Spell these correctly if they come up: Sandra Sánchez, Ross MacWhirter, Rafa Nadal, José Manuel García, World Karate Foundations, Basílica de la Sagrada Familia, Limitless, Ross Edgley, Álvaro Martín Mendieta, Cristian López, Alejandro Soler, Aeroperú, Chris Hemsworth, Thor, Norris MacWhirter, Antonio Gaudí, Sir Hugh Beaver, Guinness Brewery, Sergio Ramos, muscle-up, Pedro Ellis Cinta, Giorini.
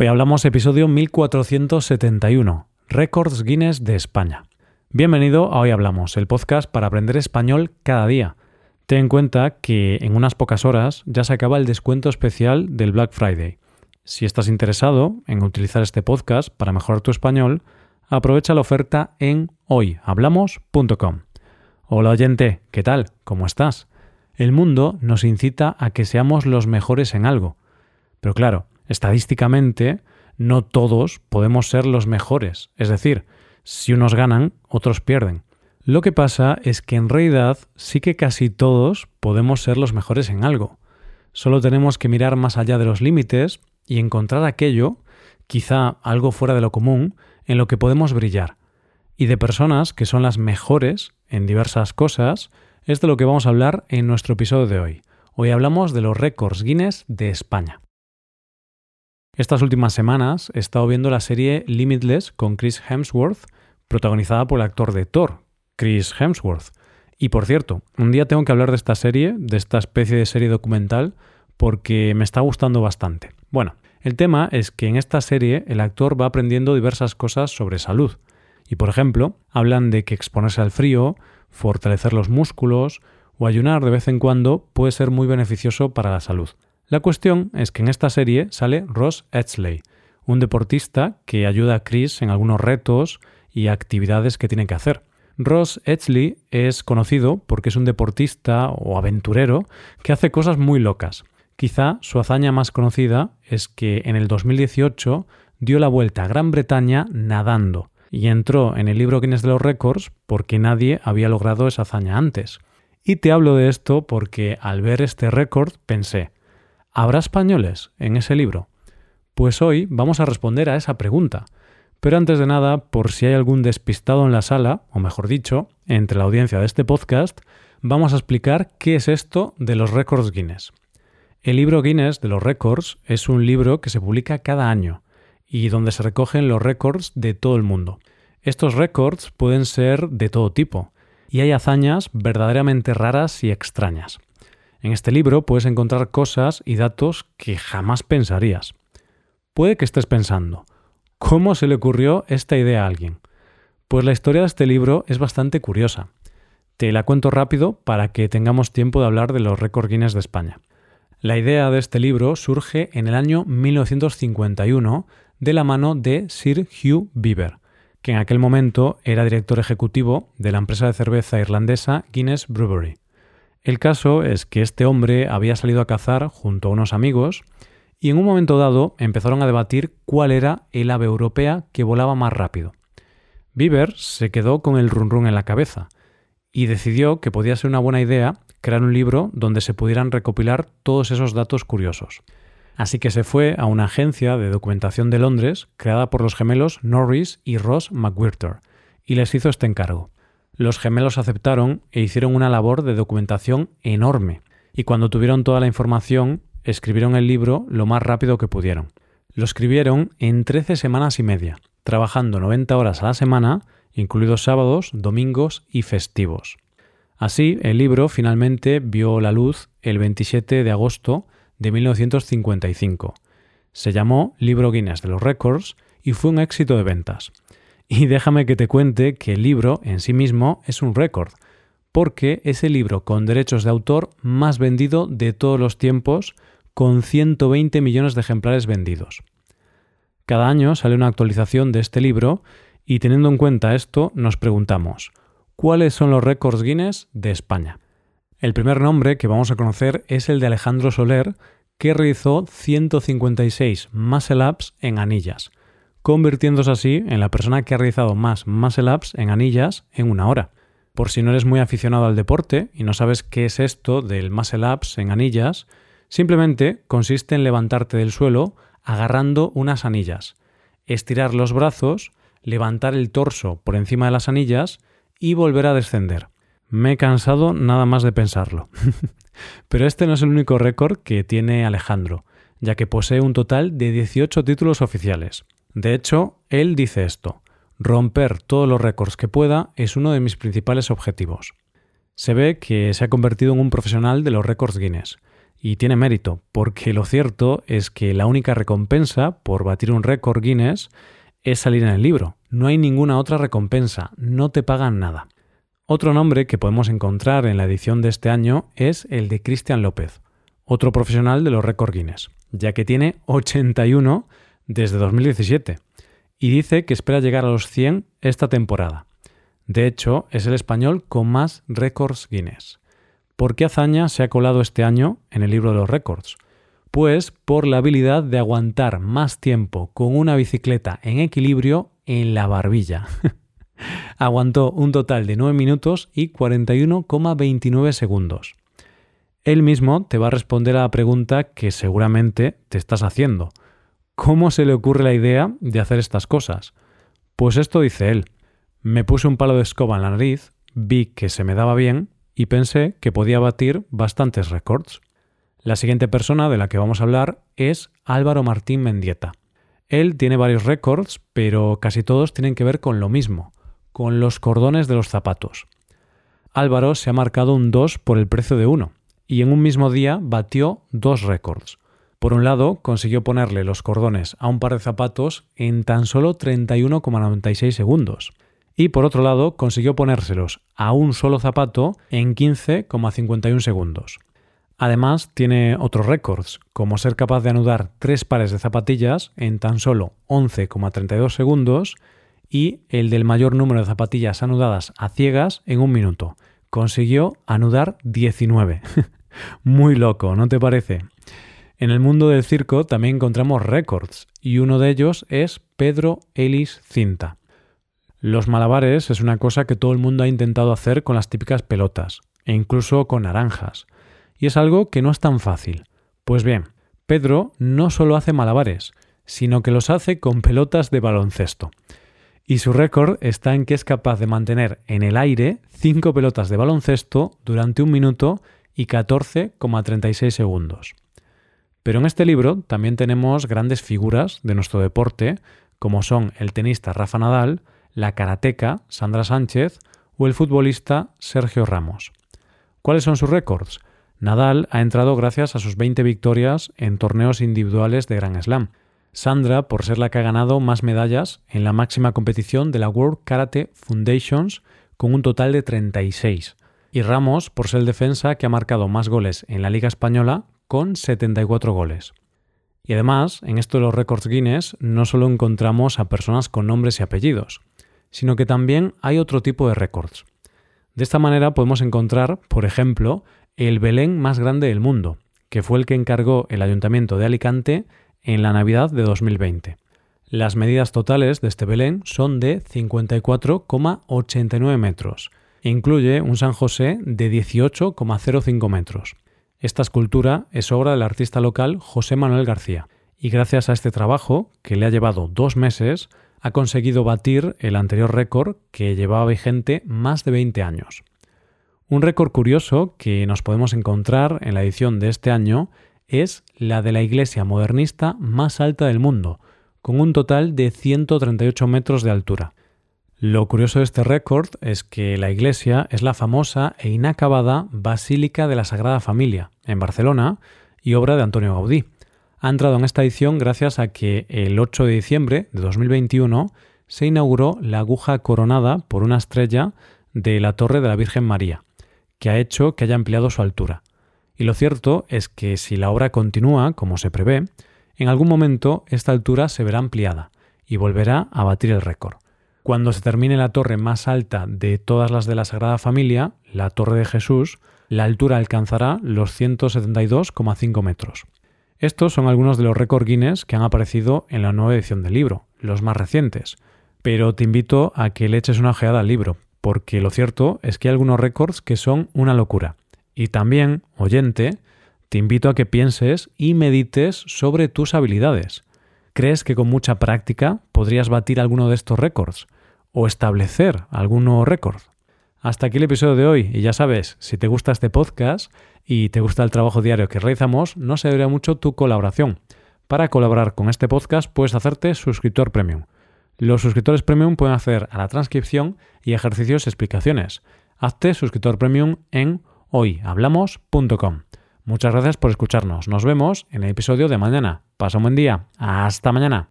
Hoy hablamos episodio 1471, Récords Guinness de España. Bienvenido a Hoy Hablamos, el podcast para aprender español cada día. Ten en cuenta que en unas pocas horas ya se acaba el descuento especial del Black Friday. Si estás interesado en utilizar este podcast para mejorar tu español, aprovecha la oferta en hoyhablamos.com. Hola oyente, ¿qué tal? ¿Cómo estás? El mundo nos incita a que seamos los mejores en algo. Pero claro, estadísticamente, no todos podemos ser los mejores. Es decir, si unos ganan, otros pierden. Lo que pasa es que en realidad sí que casi todos podemos ser los mejores en algo. Solo tenemos que mirar más allá de los límites y encontrar aquello, quizá algo fuera de lo común, en lo que podemos brillar. Y de personas que son las mejores en diversas cosas, es de lo que vamos a hablar en nuestro episodio de hoy. Hoy hablamos de los récords Guinness de España. Estas últimas semanas he estado viendo la serie Limitless con Chris Hemsworth, protagonizada por el actor de Thor, Chris Hemsworth. Y por cierto, un día tengo que hablar de esta serie, de esta especie de serie documental, porque me está gustando bastante. Bueno, el tema es que en esta serie el actor va aprendiendo diversas cosas sobre salud. Y por ejemplo, hablan de que exponerse al frío, fortalecer los músculos o ayunar de vez en cuando puede ser muy beneficioso para la salud. La cuestión es que en esta serie sale Ross Edgley, un deportista que ayuda a Chris en algunos retos y actividades que tiene que hacer. Ross Edgley es conocido porque es un deportista o aventurero que hace cosas muy locas. Quizá su hazaña más conocida es que en el 2018 dio la vuelta a Gran Bretaña nadando y entró en el libro Guinness de los Récords porque nadie había logrado esa hazaña antes. Y te hablo de esto porque al ver este récord pensé: ¿habrá españoles en ese libro? Pues hoy vamos a responder a esa pregunta. Pero antes de nada, por si hay algún despistado en la sala, o mejor dicho, entre la audiencia de este podcast, vamos a explicar qué es esto de los récords Guinness. El libro Guinness de los récords es un libro que se publica cada año y donde se recogen los récords de todo el mundo. Estos récords pueden ser de todo tipo y hay hazañas verdaderamente raras y extrañas. En este libro puedes encontrar cosas y datos que jamás pensarías. Puede que estés pensando, ¿cómo se le ocurrió esta idea a alguien? Pues la historia de este libro es bastante curiosa. Te la cuento rápido para que tengamos tiempo de hablar de los récords Guinness de España. La idea de este libro surge en el año 1951 de la mano de Sir Hugh Beaver, que en aquel momento era director ejecutivo de la empresa de cerveza irlandesa Guinness Brewery. El caso es que este hombre había salido a cazar junto a unos amigos y en un momento dado empezaron a debatir cuál era el ave europea que volaba más rápido. Beaver se quedó con el run run en la cabeza y decidió que podía ser una buena idea crear un libro donde se pudieran recopilar todos esos datos curiosos. Así que se fue a una agencia de documentación de Londres creada por los gemelos Norris y Ross MacWhirter y les hizo este encargo. Los gemelos aceptaron e hicieron una labor de documentación enorme y cuando tuvieron toda la información escribieron el libro lo más rápido que pudieron. Lo escribieron en 13 semanas y media, trabajando 90 horas a la semana, incluidos sábados, domingos y festivos. Así, el libro finalmente vio la luz el 27 de agosto de 1955. Se llamó Libro Guinness de los Récords y fue un éxito de ventas. Y déjame que te cuente que el libro en sí mismo es un récord, porque es el libro con derechos de autor más vendido de todos los tiempos, con 120 millones de ejemplares vendidos. Cada año sale una actualización de este libro y teniendo en cuenta esto nos preguntamos, ¿cuáles son los récords Guinness de España? El primer nombre que vamos a conocer es el de Alejandro Soler, que realizó 156 muscle-ups en anillas, convirtiéndose así en la persona que ha realizado más muscle-ups en anillas en una hora. Por si no eres muy aficionado al deporte y no sabes qué es esto del muscle-ups en anillas, simplemente consiste en levantarte del suelo agarrando unas anillas, estirar los brazos, levantar el torso por encima de las anillas y volver a descender. Me he cansado nada más de pensarlo. Pero este no es el único récord que tiene Alejandro, ya que posee un total de 18 títulos oficiales. De hecho, él dice esto: romper todos los récords que pueda es uno de mis principales objetivos. Se ve que se ha convertido en un profesional de los récords Guinness Y tiene mérito, porque lo cierto es que la única recompensa por batir un récord Guinness es salir en el libro. No hay ninguna otra recompensa, no te pagan nada. Otro nombre que podemos encontrar en la edición de este año es el de Cristian López, otro profesional de los récords Guinness, ya que tiene 81 desde 2017 y dice que espera llegar a los 100 esta temporada. De hecho, es el español con más récords Guinness. ¿Por qué hazaña se ha colado este año en el libro de los récords? Pues por la habilidad de aguantar más tiempo con una bicicleta en equilibrio en la barbilla. Aguantó un total de 9 minutos y 41,29 segundos. Él mismo te va a responder a la pregunta que seguramente te estás haciendo. ¿Cómo se le ocurre la idea de hacer estas cosas? Pues esto dice él. Me puse un palo de escoba en la nariz, vi que se me daba bien y pensé que podía batir bastantes récords. La siguiente persona de la que vamos a hablar es Álvaro Martín Mendieta. Él tiene varios récords, pero casi todos tienen que ver con lo mismo, con los cordones de los zapatos. Álvaro se ha marcado un 2 por el precio de uno, y en un mismo día batió 2 récords. Por un lado, consiguió ponerle los cordones a un par de zapatos en tan solo 31,96 segundos. Y por otro lado, consiguió ponérselos a un solo zapato en 15,51 segundos. Además, tiene otros récords, como ser capaz de anudar 3 pares de zapatillas en tan solo 11,32 segundos y el del mayor número de zapatillas anudadas a ciegas en un minuto. Consiguió anudar 19. Muy loco, ¿no te parece? En el mundo del circo también encontramos récords y uno de ellos es Pedro Ellis Cinta. Los malabares es una cosa que todo el mundo ha intentado hacer con las típicas pelotas e incluso con naranjas. Y es algo que no es tan fácil. Pues bien, Pedro no solo hace malabares, sino que los hace con pelotas de baloncesto. Y su récord está en que es capaz de mantener en el aire 5 pelotas de baloncesto durante 1 minuto y 14,36 segundos. Pero en este libro también tenemos grandes figuras de nuestro deporte, como son el tenista Rafa Nadal, la karateca Sandra Sánchez o el futbolista Sergio Ramos. ¿Cuáles son sus récords? Nadal ha entrado gracias a sus 20 victorias en torneos individuales de Grand Slam. Sandra, por ser la que ha ganado más medallas en la máxima competición de la World Karate Foundations, con un total de 36. Y Ramos, por ser el defensa que ha marcado más goles en la Liga Española, con 74 goles. Y además, en esto de los récords Guinness, no solo encontramos a personas con nombres y apellidos, sino que también hay otro tipo de récords. De esta manera podemos encontrar, por ejemplo, el Belén más grande del mundo, que fue el que encargó el Ayuntamiento de Alicante en la Navidad de 2020. Las medidas totales de este Belén son de 54,89 metros e incluye un San José de 18,05 metros. Esta escultura es obra del artista local José Manuel García y gracias a este trabajo, que le ha llevado 2 meses, ha conseguido batir el anterior récord que llevaba vigente más de 20 años. Un récord curioso que nos podemos encontrar en la edición de este año es la de la iglesia modernista más alta del mundo, con un total de 138 metros de altura. Lo curioso de este récord es que la iglesia es la famosa e inacabada Basílica de la Sagrada Familia, en Barcelona, y obra de Antonio Gaudí. Ha entrado en esta edición gracias a que el 8 de diciembre de 2021 se inauguró la aguja coronada por una estrella de la Torre de la Virgen María, que ha hecho que haya ampliado su altura. Y lo cierto es que si la obra continúa como se prevé, en algún momento esta altura se verá ampliada y volverá a batir el récord. Cuando se termine la torre más alta de todas las de la Sagrada Familia, la Torre de Jesús, la altura alcanzará los 172,5 metros. Estos son algunos de los récords Guinness que han aparecido en la nueva edición del libro, los más recientes, pero te invito a que le eches una ojeada al libro, porque lo cierto es que hay algunos récords que son una locura. Y también, oyente, te invito a que pienses y medites sobre tus habilidades. ¿Crees que con mucha práctica podrías batir alguno de estos récords? ¿O establecer algún nuevo récord? Hasta aquí el episodio de hoy. Y ya sabes, si te gusta este podcast y te gusta el trabajo diario que realizamos, no se debería mucho tu colaboración. Para colaborar con este podcast puedes hacerte suscriptor premium. Los suscriptores premium pueden acceder a la transcripción y ejercicios y explicaciones. Hazte suscriptor premium en hoyhablamos.com. Muchas gracias por escucharnos. Nos vemos en el episodio de mañana. Pasa un buen día. Hasta mañana.